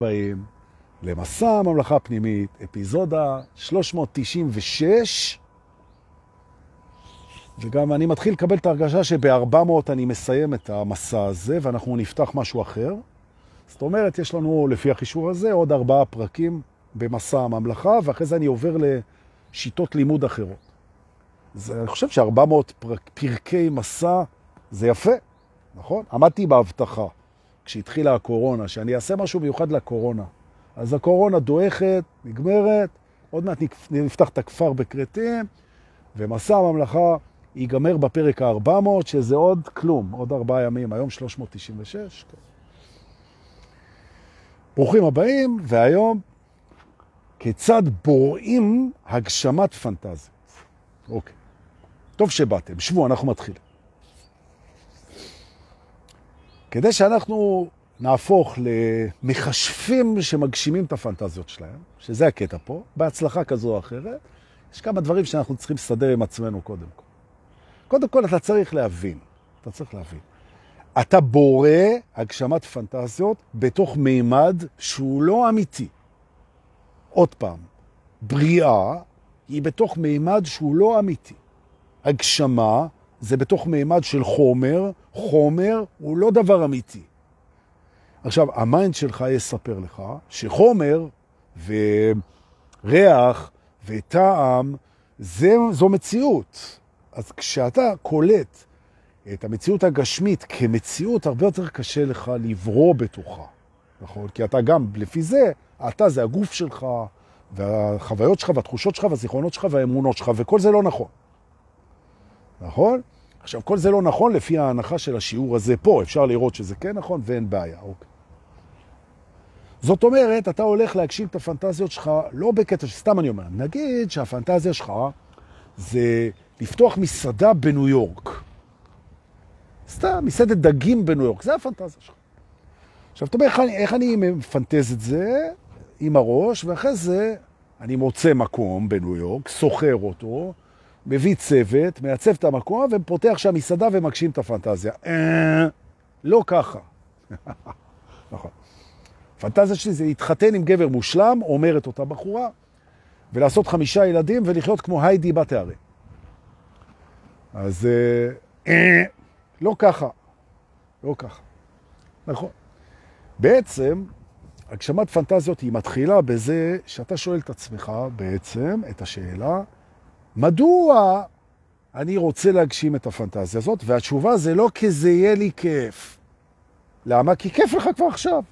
באים למסע הממלכה הפנימית, אפיזודה 396, וגם אני מתחיל לקבל את ההרגשה שב-400 אני מסיים את המסע הזה, ואנחנו נפתח משהו אחר. זאת אומרת, יש לנו לפי החישור הזה עוד 4 פרקים במסע הממלכה, ואחרי זה אני עובר לשיטות לימוד אחרות. אז אני חושב ש-400 פרקי מסע זה יפה, נכון? עמדתי בהבטחה כשהתחילה הקורונה, שאני אעשה משהו מיוחד לקורונה. אז הקורונה דועכת, נגמרת, עוד מעט נפתח את הכפר בקרטים, ומסע הממלכה ייגמר בפרק ה-400, שזה עוד כלום, עוד 4 ימים, היום 396. כן. ברוכים הבאים, והיום כיצד בוראים הגשמת פנטזיות. אוקיי, טוב שבאתם, שבו, אנחנו מתחילים. כדי שאנחנו נהפוך למחשפים שמגשימים את הפנטזיות שלהם, שזה הקטע פה, בהצלחה כזו או אחרת, יש כמה דברים שאנחנו צריכים לסדר עם עצמנו קודם כל. קודם כל, אתה צריך להבין, אתה בורא הגשמת פנטזיות בתוך מימד שהוא לא אמיתי. עוד פעם, בריאה היא בתוך מימד שהוא לא אמיתי. הגשמה זה בתוך מימד של חומר, חומר הוא לא דבר אמיתי. עכשיו, המיינד שלך יספר לך שחומר וריח וטעם זו מציאות. אז כשאתה קולט את המציאות הגשמית כמציאות, הרבה יותר קשה לך לברוא בתוכה. נכון? כי אתה גם, לפי זה, אתה זה הגוף שלך, והחוויות שלך, והתחושות שלך, והזיכרונות שלך, והאמונות שלך, וכל זה לא נכון. נכון? עכשיו, כל זה לא נכון לפי ההנחה של השיעור הזה פה. אפשר לראות שזה כן נכון ואין בעיה. אוקיי. זאת אומרת, אתה הולך להגשים את הפנטזיות שלך, לא בקטע שסתם אני אומר. נגיד שהפנטזיה שלך זה לפתוח מסעדה בניו יורק. סתם, מסעדת דגים בניו יורק. זה הפנטזיה שלך. עכשיו, אתה אומר, איך אני מפנטז את זה עם הראש, ואחרי זה אני מוצא מקום בניו יורק, סוחר אותו, מביא צוות, מעצב את המקום, ופותח שם מסעדה ומגשים את הפנטזיה. לא ככה. נכון. הפנטזיה שלי זה להתחתן עם גבר מושלם, אומרת אותה בחורה, ולעשות 5 ילדים ולחיות כמו היידי בת הערי. אז לא ככה. לא ככה. נכון. בעצם, הגשמת פנטזיות היא מתחילה בזה שאתה שואל את עצמך בעצם את השאלה, מדוע אני רוצה להגשים את הפנטזיה הזאת? והתשובה זה לא כי זה יהיה לי כיף. למה? כי כיף לך כבר עכשיו.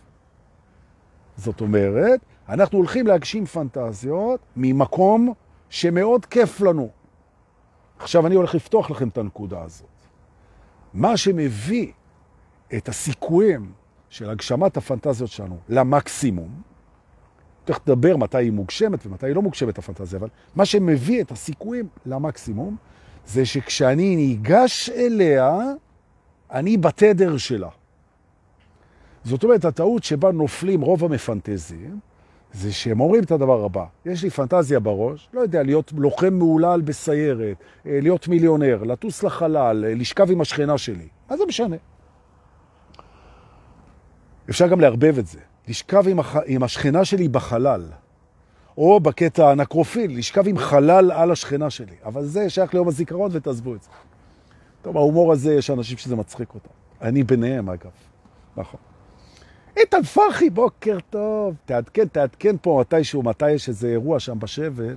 זאת אומרת, אנחנו הולכים להגשים פנטזיות ממקום שמאוד כיף לנו. עכשיו אני הולך לפתוח לכם את הנקודה הזאת. מה שמביא את הסיכויים של הגשמת הפנטזיות שלנו למקסימום, תכף תדבר מתי היא מוגשמת ומתי היא לא מוגשמת הפנטזיה, אבל מה שמביא את הסיכויים למקסימום, זה שכשאני ניגש אליה, אני בתדר שלה. זאת אומרת, הטעות שבה נופלים רוב המפנטזים, זה שהם אומרים את הדבר הבא. יש לי פנטזיה בראש, לא יודע, להיות לוחם מעולל בסיירת, להיות מיליונר, לטוס לחלל, לשכב עם השכנה שלי. מה זה משנה? אפשר גם להרבב את זה. לשכב עם השכנה שלי בחלל, או בקטע הנקרופיל, לשכב עם חלל על השכנה שלי. אבל זה שייך ליום הזיכרון ותעזבו את זה. טוב, ההומור הזה יש אנשים שזה מצחיק אותם. אני ביניהם אגב. נכון. איתן פרחי, בוקר טוב. תעדכן פה מתי יש איזה אירוע שם בשבט,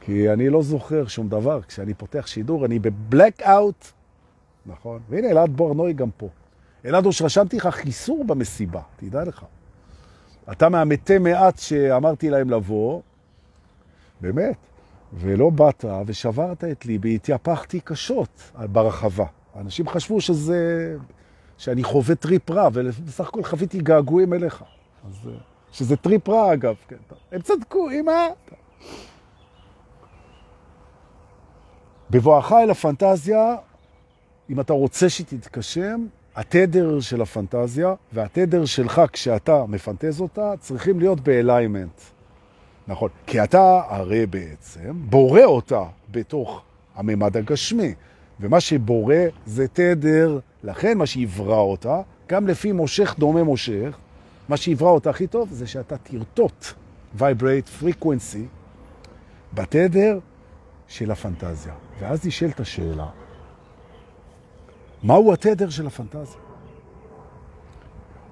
כי אני לא זוכר שום דבר. כשאני פותח שידור, אני בבלק אאוט. נכון. והנה, אלעד בורנוי גם פה. אלעדוש, רשמתי לך חיסור במסיבה, תדע לך. אתה מהמתי מעט שאמרתי להם לבוא, באמת, ולא באת ושברת את ליבי, התייפחתי קשות ברחבה. אנשים חשבו שאני חווה טריפ רע, ובסך הכל חוויתי געגועים אליך. אז, שזה טריפ רע אגב, כן. הם צדקו, אמא. בבואך אל הפנטזיה, אם אתה רוצה שתתקשם, התדר של הפנטזיה והתדר שלך כשאתה מפנטז אותה צריכים להיות באליימנט. נכון, כי אתה הרי בעצם בורא אותה בתוך הממד הגשמי. ומה שבורא זה תדר, לכן מה שיברא אותה, גם לפי מושך דומה מושך, מה שיברא אותה הכי טוב זה שאתה תרטוט vibrate frequency בתדר של הפנטזיה. ואז נשאלת השאלה, מהו התדר של הפנטזיה?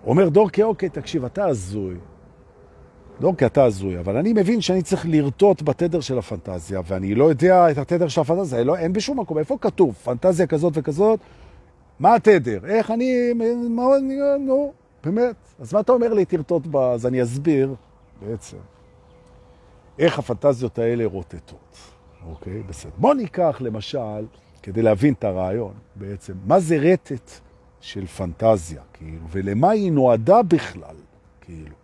אומר דורקי, אוקיי, תקשיב, אתה הזוי. דורקי, אתה הזוי, אבל אני מבין שאני צריך לרטוט בתדר של הפנטזיה, ואני לא יודע את התדר של הפנטזיה, לא, אין בשום מקום. איפה כתוב? פנטזיה כזאת וכזאת? מה התדר? איך אני... נו, באמת. אז מה אתה אומר לי תרטוט בה? אז אני אסביר בעצם איך הפנטזיות האלה רוטטות. אוקיי, בסדר. בוא ניקח למשל, כדי להבין את הרעיון בעצם, מה זה רטט של פנטזיה, כאילו, ולמה היא נועדה בכלל, כאילו.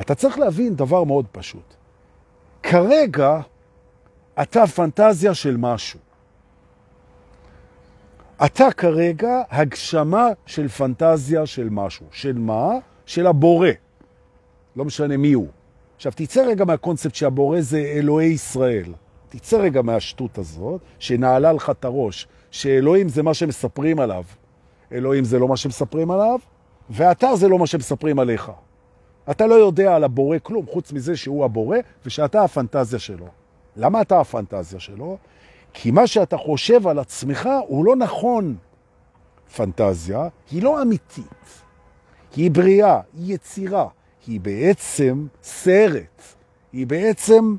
אתה צריך להבין דבר מאוד פשוט. כרגע, אתה פנטזיה של משהו. אתה כרגע הגשמה של פנטזיה של משהו. של מה? של הבורא. לא משנה מי הוא. עכשיו, תצא רגע מהקונספט שהבורא זה אלוהי ישראל. תצא רגע מהשטות הזאת, שנעלה לך את הראש, שאלוהים זה מה שמספרים עליו. אלוהים זה לא מה שמספרים עליו, ואתה זה לא מה שמספרים עליך. אתה לא יודע על הבורא כלום, חוץ מזה שהוא הבורא, ושאתה הפנטזיה שלו. למה אתה הפנטזיה שלו? כי מה שאתה חושב על עצמך הוא לא נכון. פנטזיה היא לא אמיתית. היא בריאה, היא יצירה, היא בעצם סרט. היא בעצם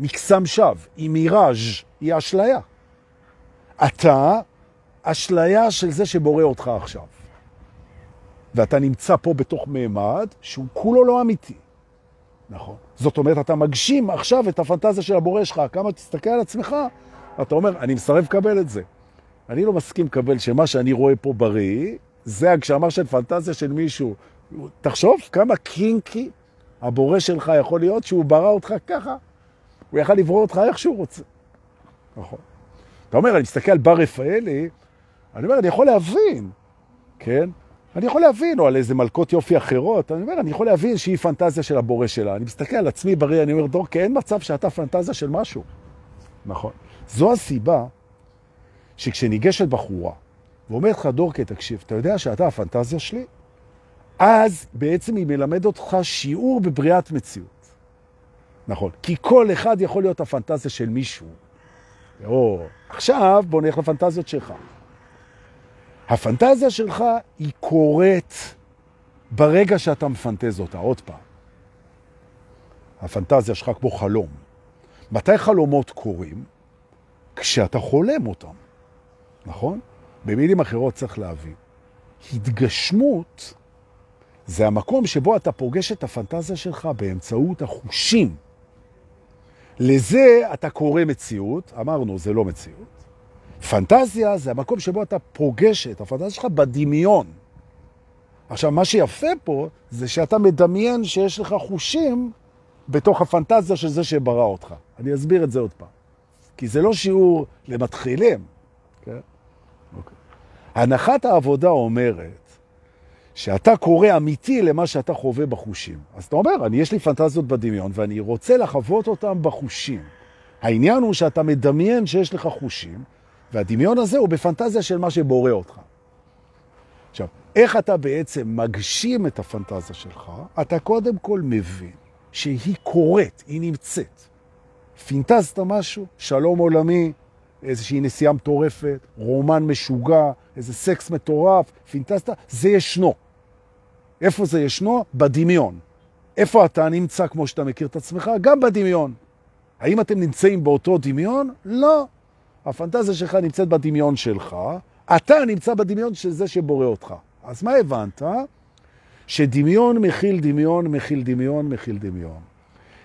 מקסם שב, היא מיראז', היא אשליה. אתה אשליה של זה שבורא אותך עכשיו. ואתה נמצא פה בתוך מימד שהוא כולו לא אמיתי. נכון. זאת אומרת, אתה מגשים עכשיו את הפנטזיה של הבורא שלך. כמה תסתכל על עצמך, אתה אומר, אני מסרב קבל את זה. אני לא מסכים קבל שמה שאני רואה פה בריא, זה הגשמה של פנטזיה של מישהו. תחשוב כמה קינקי הבורא שלך יכול להיות שהוא ברא אותך ככה. הוא יכל לברוא אותך איך שהוא רוצה. נכון. אתה אומר, אני מסתכל בר רפאלי, אני אומר, אני יכול להבין, כן? אני יכול להבין, או על איזה מלכות יופי אחרות, אני אומר, אני יכול להבין שהיא פנטזיה של הבורא שלה. אני מסתכל על עצמי בריא, אני אומר, דור, כי אין מצב שאתה פנטזיה של משהו. נכון. זו הסיבה שכשניגשת בחורה, ואומרת לך, דור, כי תקשיב, אתה יודע שאתה הפנטזיה שלי? אז בעצם היא מלמד אותך שיעור בבריאת מציאות. נכון. כי כל אחד יכול להיות הפנטזיה של מישהו. או, עכשיו בוא נלך לפנטזיות שלך. הפנטזיה שלך היא קורית ברגע שאתה מפנטז אותה, עוד פעם. הפנטזיה שלך כמו חלום. מתי חלומות קורים? כשאתה חולם אותם, נכון? במילים אחרות צריך להבין. התגשמות זה המקום שבו אתה פוגש את הפנטזיה שלך באמצעות החושים. לזה אתה קורא מציאות, אמרנו זה לא מציאות. פנטזיה זה המקום שבו אתה פוגש את הפנטזיה שלך בדמיון. עכשיו מה שיפה פה זה שאתה מדמיין שיש לך חושים בתוך הפנטזיה של זה שברא אותך. אני אסביר את זה עוד פעם. כי זה לא שיעור למתחילים. כן? אוקיי. הנחת העבודה אומרת שאתה קורא אמיתי למה שאתה חווה בחושים. אז אתה אומר, יש לי פנטזיות בדמיון, ואני רוצה לחוות אותם בחושים. העניין הוא שאתה מדמיין שיש לך חושים, והדמיון הזה הוא בפנטזיה של מה שבורא אותך. עכשיו, איך אתה בעצם מגשים את הפנטזיה שלך? אתה קודם כל מבין שהיא קורית, היא נמצאת. פנטזת משהו, שלום עולמי, איזושהי נסיעה מטורפת, רומן משוגע, איזה סקס מטורף, פנטזת, זה ישנו. איפה זה ישנו? בדמיון. איפה אתה נמצא כמו שאתה מכיר את עצמך? גם בדמיון. האם אתם נמצאים באותו דמיון? לא. הפנטזיה שלך נמצאת בדמיון שלך, אתה נמצא בדמיון של זה שבורא אותך. אז מה הבנת? שדמיון מכיל דמיון, מכיל דמיון, מכיל דמיון.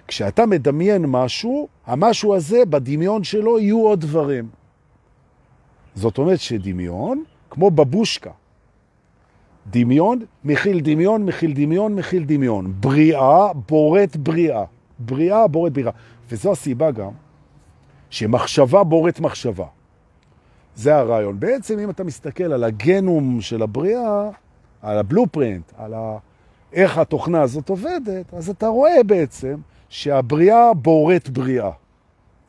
כשאתה מדמיין משהו, המשהו הזה בדמיון שלו יהיו עוד דברים. זאת אומרת שדמיון, כמו בבושקה, דמיון, מכיל דמיון, מכיל דמיון, מכיל דמיון. בריאה, בוראת בריאה. בריאה, בוראת בריאה. וזו הסיבה גם שמחשבה בוראת מחשבה. זה הרעיון. בעצם אם אתה מסתכל על הגנום של הבריאה, על הבלופרינט, על איך התוכנה הזאת עובדת, אז אתה רואה בעצם שהבריאה בוראת בריאה.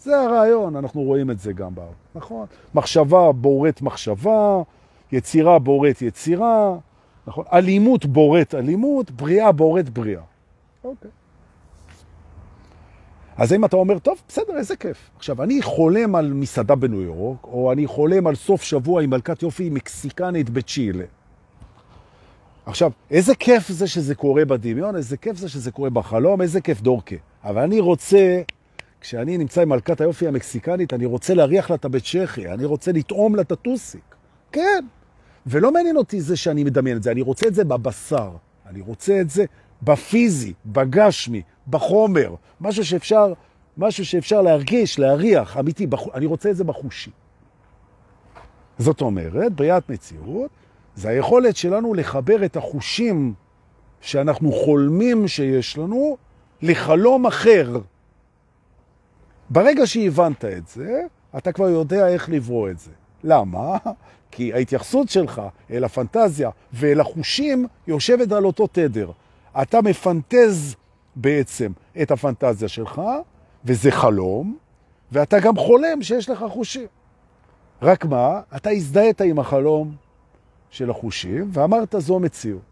זה הרעיון, אנחנו רואים את זה גם בעולם, נכון? מחשבה בוראת מחשבה, יצירה בוראת יצירה, נכון? אלימות בורט אלימות, בריאה בורט בריאה. אוקיי. אז אם אתה אומר, טוב, בסדר, איזה כיף. עכשיו, אני חולם על מסעדה בניו יורק, או אני חולם על סוף שבוע עם מלכת יופי מקסיקנית בצ'ילה. עכשיו, איזה כיף זה שזה קורה בדמיון, איזה כיף זה שזה קורה בחלום, איזה כיף דורקה. אבל אני רוצה, כשאני נמצא עם מלכת היופי המקסיקנית, אני רוצה להריח לה את הבית שחי, אני רוצה לטעום לה את הטוסיק. כן. ולא מעניין אותי זה שאני מדמיין את זה, אני רוצה את זה בבשר, אני רוצה את זה בפיזי, בגשמי, בחומר, משהו שאפשר להרגיש, להריח, אמיתי, אני רוצה את זה בחושי. זאת אומרת, בריאת מציאות, זה היכולת שלנו לחבר את החושים שאנחנו חולמים שיש לנו לחלום אחר. ברגע שהבנת את זה, אתה כבר יודע איך לברוא את זה. למה? כי ההתייחסות שלך אל הפנטזיה ואל החושים יושבת על אותו תדר. אתה מפנטז בעצם את הפנטזיה שלך, וזה חלום, ואתה גם חולם שיש לך חושים. רק מה? אתה הזדהית עם החלום של החושים, ואמרת זו מציאות.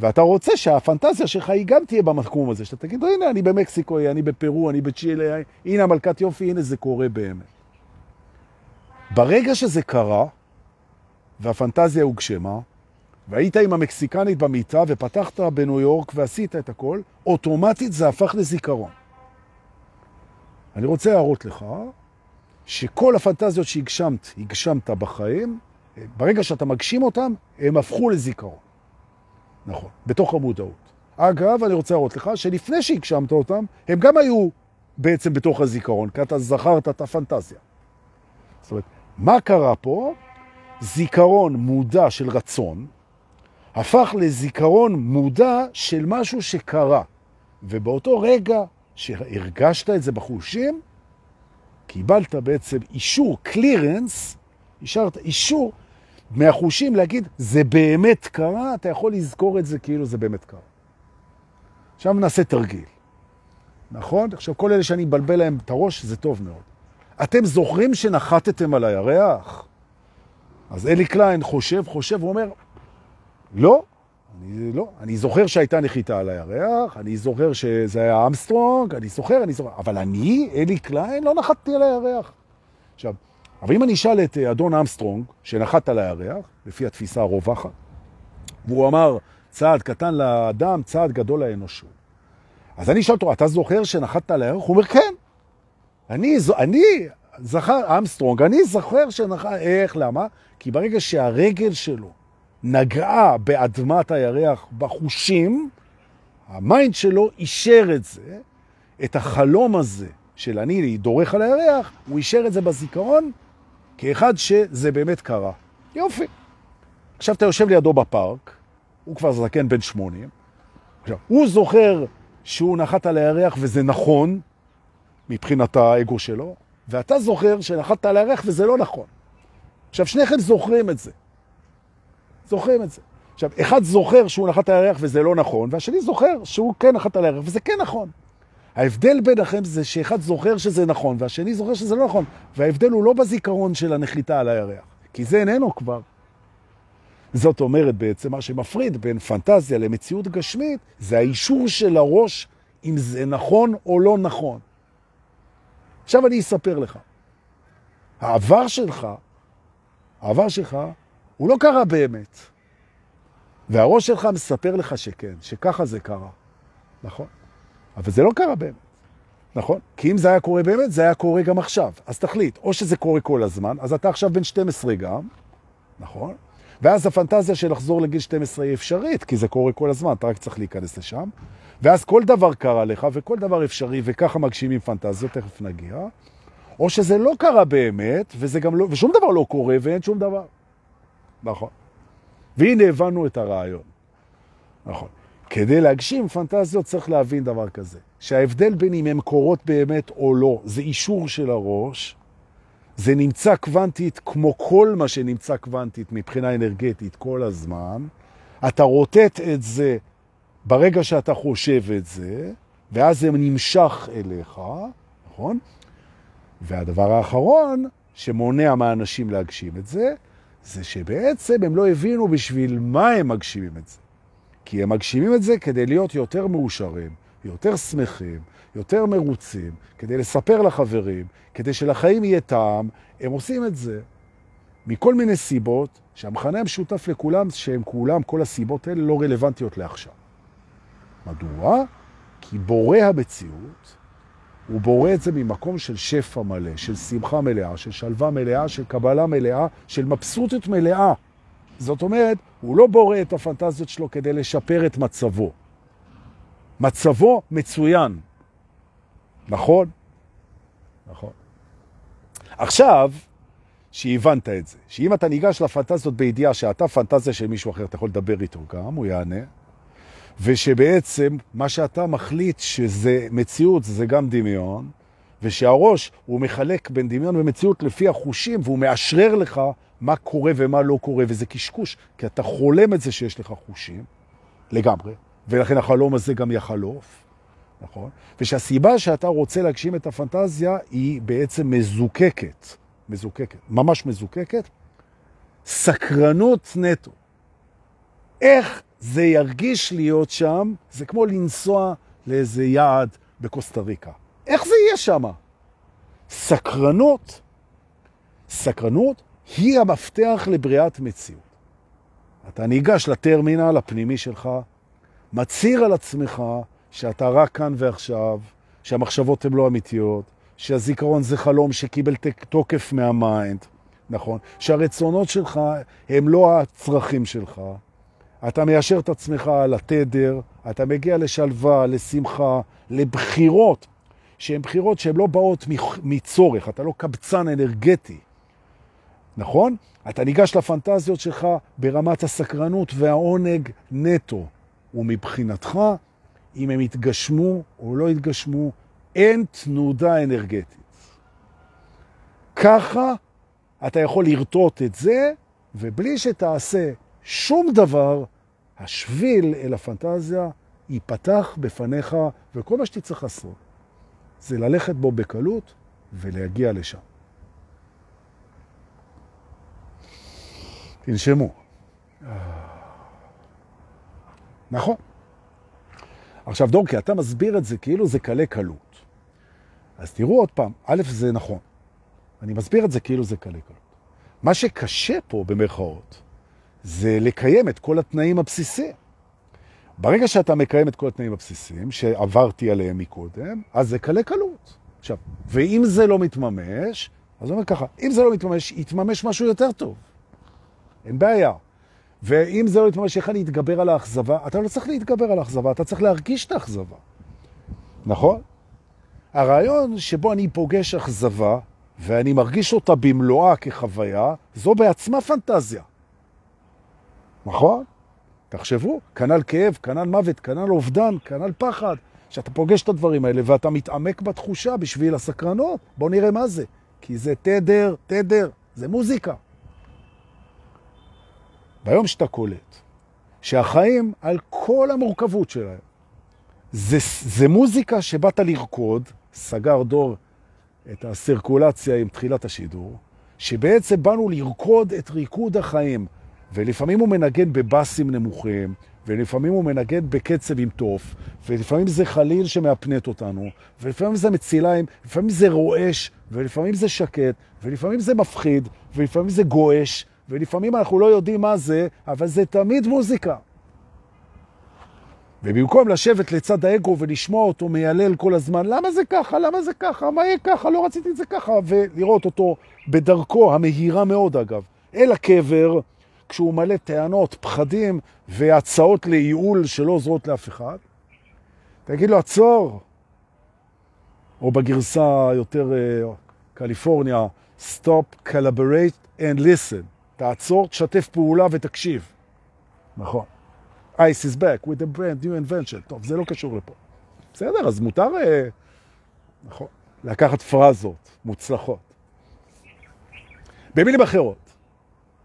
ואתה רוצה שהפנטזיה שלך היא גם תהיה במקום הזה, שאתה תגיד, הנה אני במקסיקו, אני בפרו, אני בצ'ילה, הנה המלכת יופי, הנה זה קורה באמת. ברגע שזה קרה, והפנטזיה הוגשמה, והיית עם המקסיקנית במיטה ופתחת בניו יורק ועשית את הכל, אוטומטית זה הפך לזיכרון. אני רוצה להראות לך שכל הפנטזיות שהגשמת בחיים, ברגע שאתה מגשים אותם, הם הפכו לזיכרון. נכון, בתוך המודעות. אגב, אני רוצה להראות לך שלפני שהגשמת אותם, הם גם היו בעצם בתוך הזיכרון, כי אתה זכרת את הפנטזיה. זאת אומרת, מה קרה פה? זיכרון מודע של רצון, הפך לזיכרון מודע של משהו שקרה. ובאותו רגע שהרגשת את זה בחושים, קיבלת בעצם אישור, קלירנס, אישור מהחושים להגיד, זה באמת קרה, אתה יכול לזכור את זה כאילו זה באמת קרה. עכשיו נעשה תרגיל, נכון? עכשיו כל אלה שאני בלבל להם את הראש, זה טוב מאוד. אתם זוכרים שנחתתם על הירח? אז אלי קליין חושב, הוא אומר, לא, אני זוכר שהייתה נחיתה על הירח, אני זוכר שזה היה אמסטרונג, אני זוכר, אבל אני, אלי קליין, לא נחתתי על הירח. עכשיו, אבל אם אני אשאל את אדון אמסטרונג, שנחת על הירח, לפי התפיסה הרווחת, והוא אמר, צעד קטן לאדם, צעד גדול לאנושות. אז אני אשאל אותו, אתה זוכר שנחתת על הירח? הוא אומר, כן. אני זכר, אמסטרונג, אני זוכר שנחת, איך, למה? כי ברגע שהרגל שלו נגעה באדמת הירח בחושים, המיינד שלו אישר את זה, את החלום הזה של אני דורך על הירח, הוא אישר את זה בזיכרון כאחד שזה באמת קרה. יופי. עכשיו אתה יושב לידו בפארק, הוא כבר זקן בן 80, עכשיו, הוא זוכר שהוא נחת על הירח וזה נכון, מבחינת האגו שלו, ואתה זוכר שנחת על הירח וזה לא נכון. עכשיו, שניכם זוכרים את זה. עכשיו, אחד זוכר שהוא נחת על הירח וזה לא נכון, והשני זוכר שהוא כן נחת על הירח וזה כן נכון. ההבדל ביניכם זה שאחד זוכר שזה נכון, והשני זוכר שזה לא נכון, וההבדל הוא לא בזיכרון של הנחיתה על הירח, כי זה איננו כבר. זאת אומרת בעצם מה שמפריד בין פנטזיה למציאות גשמית, זה האישור של הראש אם זה נכון או לא נכון. עכשיו אני אספר לך, העבר שלך הוא לא קרה באמת, והראש שלך מספר לך שכן, שככה זה קרה, נכון? אבל זה לא קרה באמת, נכון? כי אם זה היה קורה באמת, זה היה קורה גם עכשיו. אז תחליט, או שזה קורה כל הזמן, אז אתה עכשיו בן 12 גם, נכון? ואז הפנטזיה של לחזור לגיל 12 היא אפשרית, כי זה קורה כל הזמן, אתה רק צריך להיכנס לשם. ואז כל דבר קרה לך, וכל דבר אפשרי, וככה מגשימים פנטזיות, תכף נגיע. או שזה לא קרה באמת, וזה גם לא, ושום דבר לא קורה, ואין שום דבר. נכון. והנה הבנו את הרעיון. נכון. כדי להגשים פנטזיות צריך להבין דבר כזה. שההבדל בין אם הם קורות באמת או לא, זה אישור של הראש, זה נמצא קוונטית כמו כל מה שנמצא קוונטית מבחינה אנרגטית כל הזמן. אתה רוטט את זה ברגע שאתה חושב את זה, ואז זה נמשך אליך, נכון? והדבר האחרון שמונע מהאנשים להגשים את זה, זה שבעצם הם לא הבינו בשביל מה הם מגשימים את זה. כי הם מגשימים את זה כדי להיות יותר מאושרים, יותר שמחים, יותר מרוצים, כדי לספר לחברים, כדי שלחיים יהיה טעם. הם עושים את זה מכל מיני סיבות, שהמחנה המשותף לכולם, שהם כולם, כל הסיבות האלה לא רלוונטיות לעכשיו. מדוע? כי בורא המציאות, הוא בורא את זה ממקום של שפע מלא, של שמחה מלאה, של שלווה מלאה, של קבלה מלאה, של מבסוטות מלאה. זאת אומרת, הוא לא בורא את הפנטזיות שלו כדי לשפר את מצבו. מצבו מצוין. נכון? נכון. עכשיו, שהבנת את זה, שאם אתה ניגש לפנטזיות בידיעה שאתה פנטזיה של מישהו אחר, אתה יכול לדבר איתו גם, הוא יענה, ושבעצם מה שאתה מחליט שזה מציאות זה גם דמיון, ושהראש הוא מחלק בין דמיון ומציאות לפי החושים, והוא מאשרר לך מה קורה ומה לא קורה, וזה קשקוש, כי אתה חולם את זה שיש לך חושים לגמרי, ולכן החלום הזה גם יחלוף, נכון? ושהסיבה שאתה רוצה להגשים את הפנטזיה היא בעצם מזוקקת, מזוקקת, ממש מזוקקת, סקרנות נטו. איך זה ירגיש להיות שם? זה כמו לנסוע לאיזה יעד בקוסטה ריקה. איך זה יהיה שם? סקרנות. סקרנות היא המפתח לבריאת מציאות. אתה ניגש לטרמינל הפנימי שלך, מצהיר על עצמך שאתה רק כאן ועכשיו, שהמחשבות הן לא אמיתיות, שהזיכרון זה חלום שקיבל תוקף מהמיינד, נכון? שהרצונות שלך הם לא הצרכים שלך. אתה מיישר את עצמך על התדר, אתה מגיע לשלווה, לשמחה, לבחירות, שהן בחירות שהן לא באות מצורך, אתה לא קבצן אנרגטי, נכון? אתה ניגש לפנטזיות שלך ברמת הסקרנות והעונג נטו, ומבחינתך, אם הם יתגשמו או לא יתגשמו, אין תנודה אנרגטית. ככה אתה יכול לרטות את זה, ובלי שתעשה שום דבר, השביל אל הפנטזיה ייפתח בפניך, וכל מה שתצטרך לעשות זה ללכת בו בקלות ולהגיע לשם. תנשמו. נכון. עכשיו דורקי, אתה מסביר את זה כאילו זה קלה קלות. אז תראו עוד פעם, א' זה נכון. אני מסביר את זה כאילו זה קלה קלות. מה שקשה פה במרכאות, זה לקיים את כל התנאים הבסיסיים. ברגע שאתה מקיים את כל התנאים הבסיסיים, שעברתי עליהם מקודם, אז זה קלה קלות. עכשיו, ואם זה לא מתממש, אז אומר ככה, אם זה לא מתממש, יתממש משהו יותר טוב. אין בעיה. ואם זה לא יתממש, איך אני אתגבר על האכזבה? אתה לא צריך להתגבר על האכזבה, אתה צריך להרגיש את האכזבה. נכון? הרעיון שבו אני פוגש אכזבה, ואני מרגיש אותה במלואה כחוויה, זו בעצמה פנטזיה. נכון? תחשבו, כנל כאב, כנל מוות, כנל אובדן, כנל פחד, שאתה פוגש את הדברים האלה ואתה מתעמק בתחושה בשביל הסקרנות. בוא נראה מה זה, כי זה תדר, תדר, זה מוזיקה. ביום שאתה קולט, שהחיים על כל המורכבות שלהם, זה מוזיקה שבאת לרקוד, סגר דור את הסירקולציה עם תחילת השידור, שבעצם באנו לרקוד את ריקוד החיים, ולפעמים הוא מנגן בבסים נמוכים, ולפעמים הוא מנגן בקצב עם תוף, ולפעמים זה חליל שמאפנט אותנו, ולפעמים זה מציליים, ולפעמים זה רועש, ולפעמים זה שקט, ולפעמים זה מפחיד, ולפעמים זה גועש, ולפעמים אנחנו לא יודעים מה זה, אבל זה תמיד מוזיקה. ובמקום לשבת לצד האגו ולשמוע אותו מיילל כל הזמן, למה זה ככה, למה זה ככה, מה יהיה ככה, לא רציתי את זה ככה, ולראות אותו בדרכו המהירה מאוד אגב, אל הקבר, כשהוא מלא טענות, פחדים והצעות לייעול שלא עוזרות לאף אחד, תגיד לו, עצור. או בגרסה יותר קליפורניה, stop, collaborate and listen. תעצור, תשתף פעולה ותקשיב. נכון. Ice is back with a brand new invention. טוב, זה לא קשור לפה. בסדר, אז מותר נכון, לקחת פרזות מוצלחות. במילים אחרות,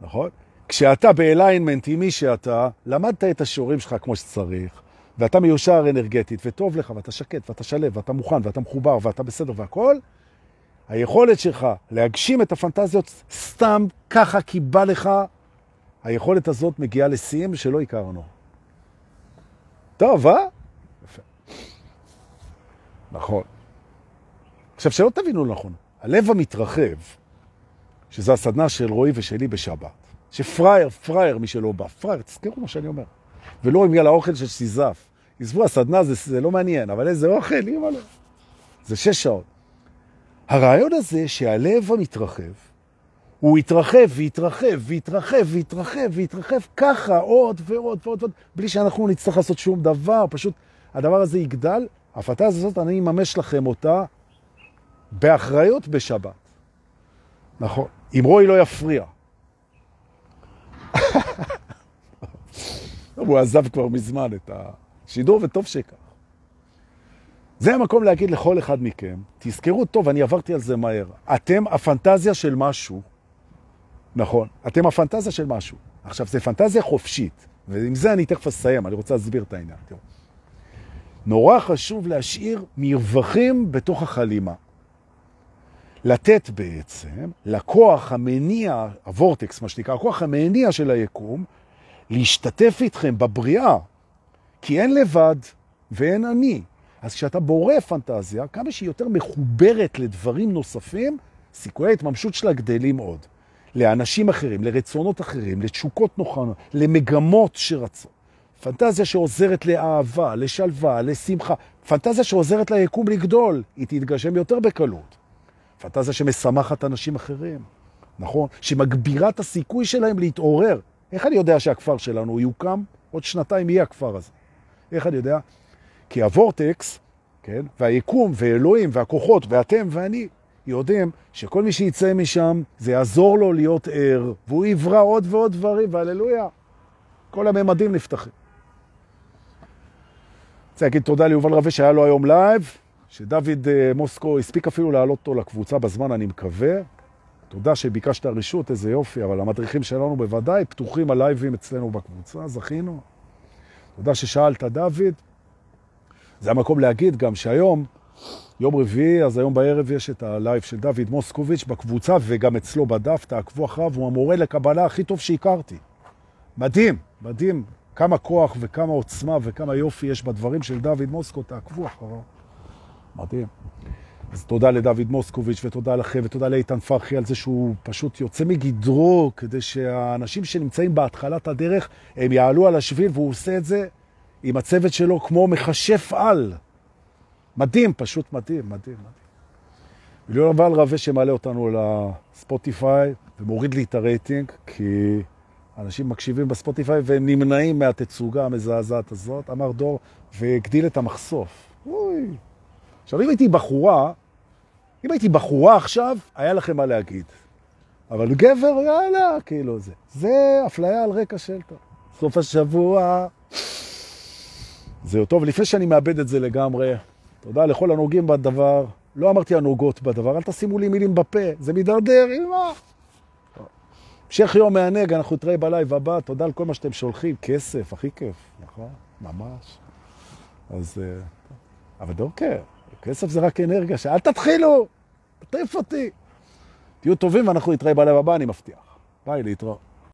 נכון? כשאתה באליינמנט עם מי שאתה, למדת את השיעורים שלך כמו שצריך, ואתה מיושר אנרגטית, וטוב לך, ואתה שקט, ואתה שלב, ואתה מוכן, ואתה מחובר, ואתה בסדר, והכל, היכולת שלך להגשים את הפנטזיות סתם ככה כי בא לך, היכולת הזאת מגיעה לסיים שלא הכרנו. טוב, אה? יפה. נכון. עכשיו, שלא תבינו נכון. הלב המתרחב, שזה הסדנה של רועי ושלי בשבת, שפרייר, מי שלא בא, פרייר, תזכרו מה שאני אומר. ולא עם יאללה אוכל של סיזף. עזבו, הסדנה זה לא מעניין, אבל איזה אוכל, אימא לא. זה 6 שעות. הרעיון הזה שהלב המתרחב, הוא יתרחב ויתרחב ויתרחב ויתרחב ויתרחב ככה עוד ועוד ועוד ועוד, בלי שאנחנו נצטרך לעשות שום דבר, פשוט הדבר הזה יגדל. הפנטזיה הזאת, אני אממש לכם אותה באחריות בשבת. נכון, אם רואי לא יפריע. הוא עזב כבר מזמן את השידור, וטוב שכך. זה המקום להגיד לכל אחד מכם, תזכרו טוב, אני עברתי על זה מהר. אתם הפנטזיה של משהו, נכון, אתם הפנטזיה של משהו. עכשיו, זה פנטזיה חופשית, ועם זה אני תכף אסיים, אני רוצה להסביר את העניין. תראו. נורא חשוב להשאיר מרווחים בתוך החלימה. לתת בעצם לכוח המניע, הוורטקס מה שנקרא, הכוח המניע של היקום, להשתתף איתכם בבריאה, כי אין לבד ואין אני. אז כשאתה בורא פנטזיה, כמה שהיא יותר מחוברת לדברים נוספים, סיכויי התממשות שלה גדלים עוד. לאנשים אחרים, לרצונות אחרים, לתשוקות נוחנות, למגמות שרצות. פנטזיה שעוזרת לאהבה, לשלווה, לשמחה. פנטזיה שעוזרת ליקום לגדול, היא תתגשם יותר בקלות. פנטזיה שמשמחת אנשים אחרים, נכון? שמגבירה את הסיכוי שלהם להתעורר. איך אני יודע שהכפר שלנו יוקם? עוד 2 יהיה הכפר הזה. איך אני יודע? כי הוורטקס, כן, והיקום ואלוהים והכוחות ואתם ואני יודעים שכל מי שיצא משם זה יעזור לו להיות ער, והוא יברא עוד ועוד דברים, והללויה, כל הממדים נפתחים. רוצה להגיד תודה ליובל רווה שהיה לו היום לייב, שדוד מוסקו הספיק אפילו להעלות אותו לקבוצה בזמן, אני מקווה. תודה שביקשת הרשות, איזה יופי, אבל המדריכים שלנו בוודאי פתוחים הלייבים אצלנו בקבוצה, זכינו. תודה ששאלת דוד. זה המקום להגיד גם שהיום, יום רביעי, אז היום בערב יש את הלייב של דוד מוסקוביץ' בקבוצה וגם אצלו בדף, תעקבו אחריו, הוא המורה לקבלה הכי טוב שהכרתי. מדהים, מדהים, כמה כוח וכמה עוצמה וכמה יופי יש בדברים של דוד מוסקו, תעקבו אחריו. מדהים. אז תודה לדוד מוסקוביץ' ותודה לכם ותודה לאיתן פרחי על זה שהוא פשוט יוצא מגדרו כדי שהאנשים שנמצאים בהתחלת הדרך הם יעלו על השביל, והוא עושה את זה עם הצוות שלו כמו מחשף על. מדהים, פשוט מדהים, מדהים. וליובל רווה שמעלה אותנו לספוטיפיי ומוריד לי את הרייטינג, כי אנשים מקשיבים בספוטיפיי והם נמנעים מהתצוגה המזעזעת הזאת, אמר דור, והגדיל את המחשוף. אוי. עכשיו, אם הייתי בחורה עכשיו, היה לכם מה להגיד. אבל גבר, יאללה, כאילו זה. זה אפליה על רקע של טוב. סוף השבוע. זהו, טוב, לפני שאני מאבד את זה לגמרי, תודה לכל הנוגעים בדבר. לא אמרתי הנוגעות בדבר, אל תשימו לי מילים בפה, זה מדרדר, אימא. המשך יום מענג, אנחנו נתראה בלייב הבא, תודה על כל מה שאתם שולחים, כסף, הכי כיף, נכון? ממש. אז, אבל דוקר, כסף זה רק אנרגיה, שאל תתחילו, תטריף אותי. תהיו טובים ואנחנו נתראה בלייב הבא, אני מבטיח. ביי, להתראות.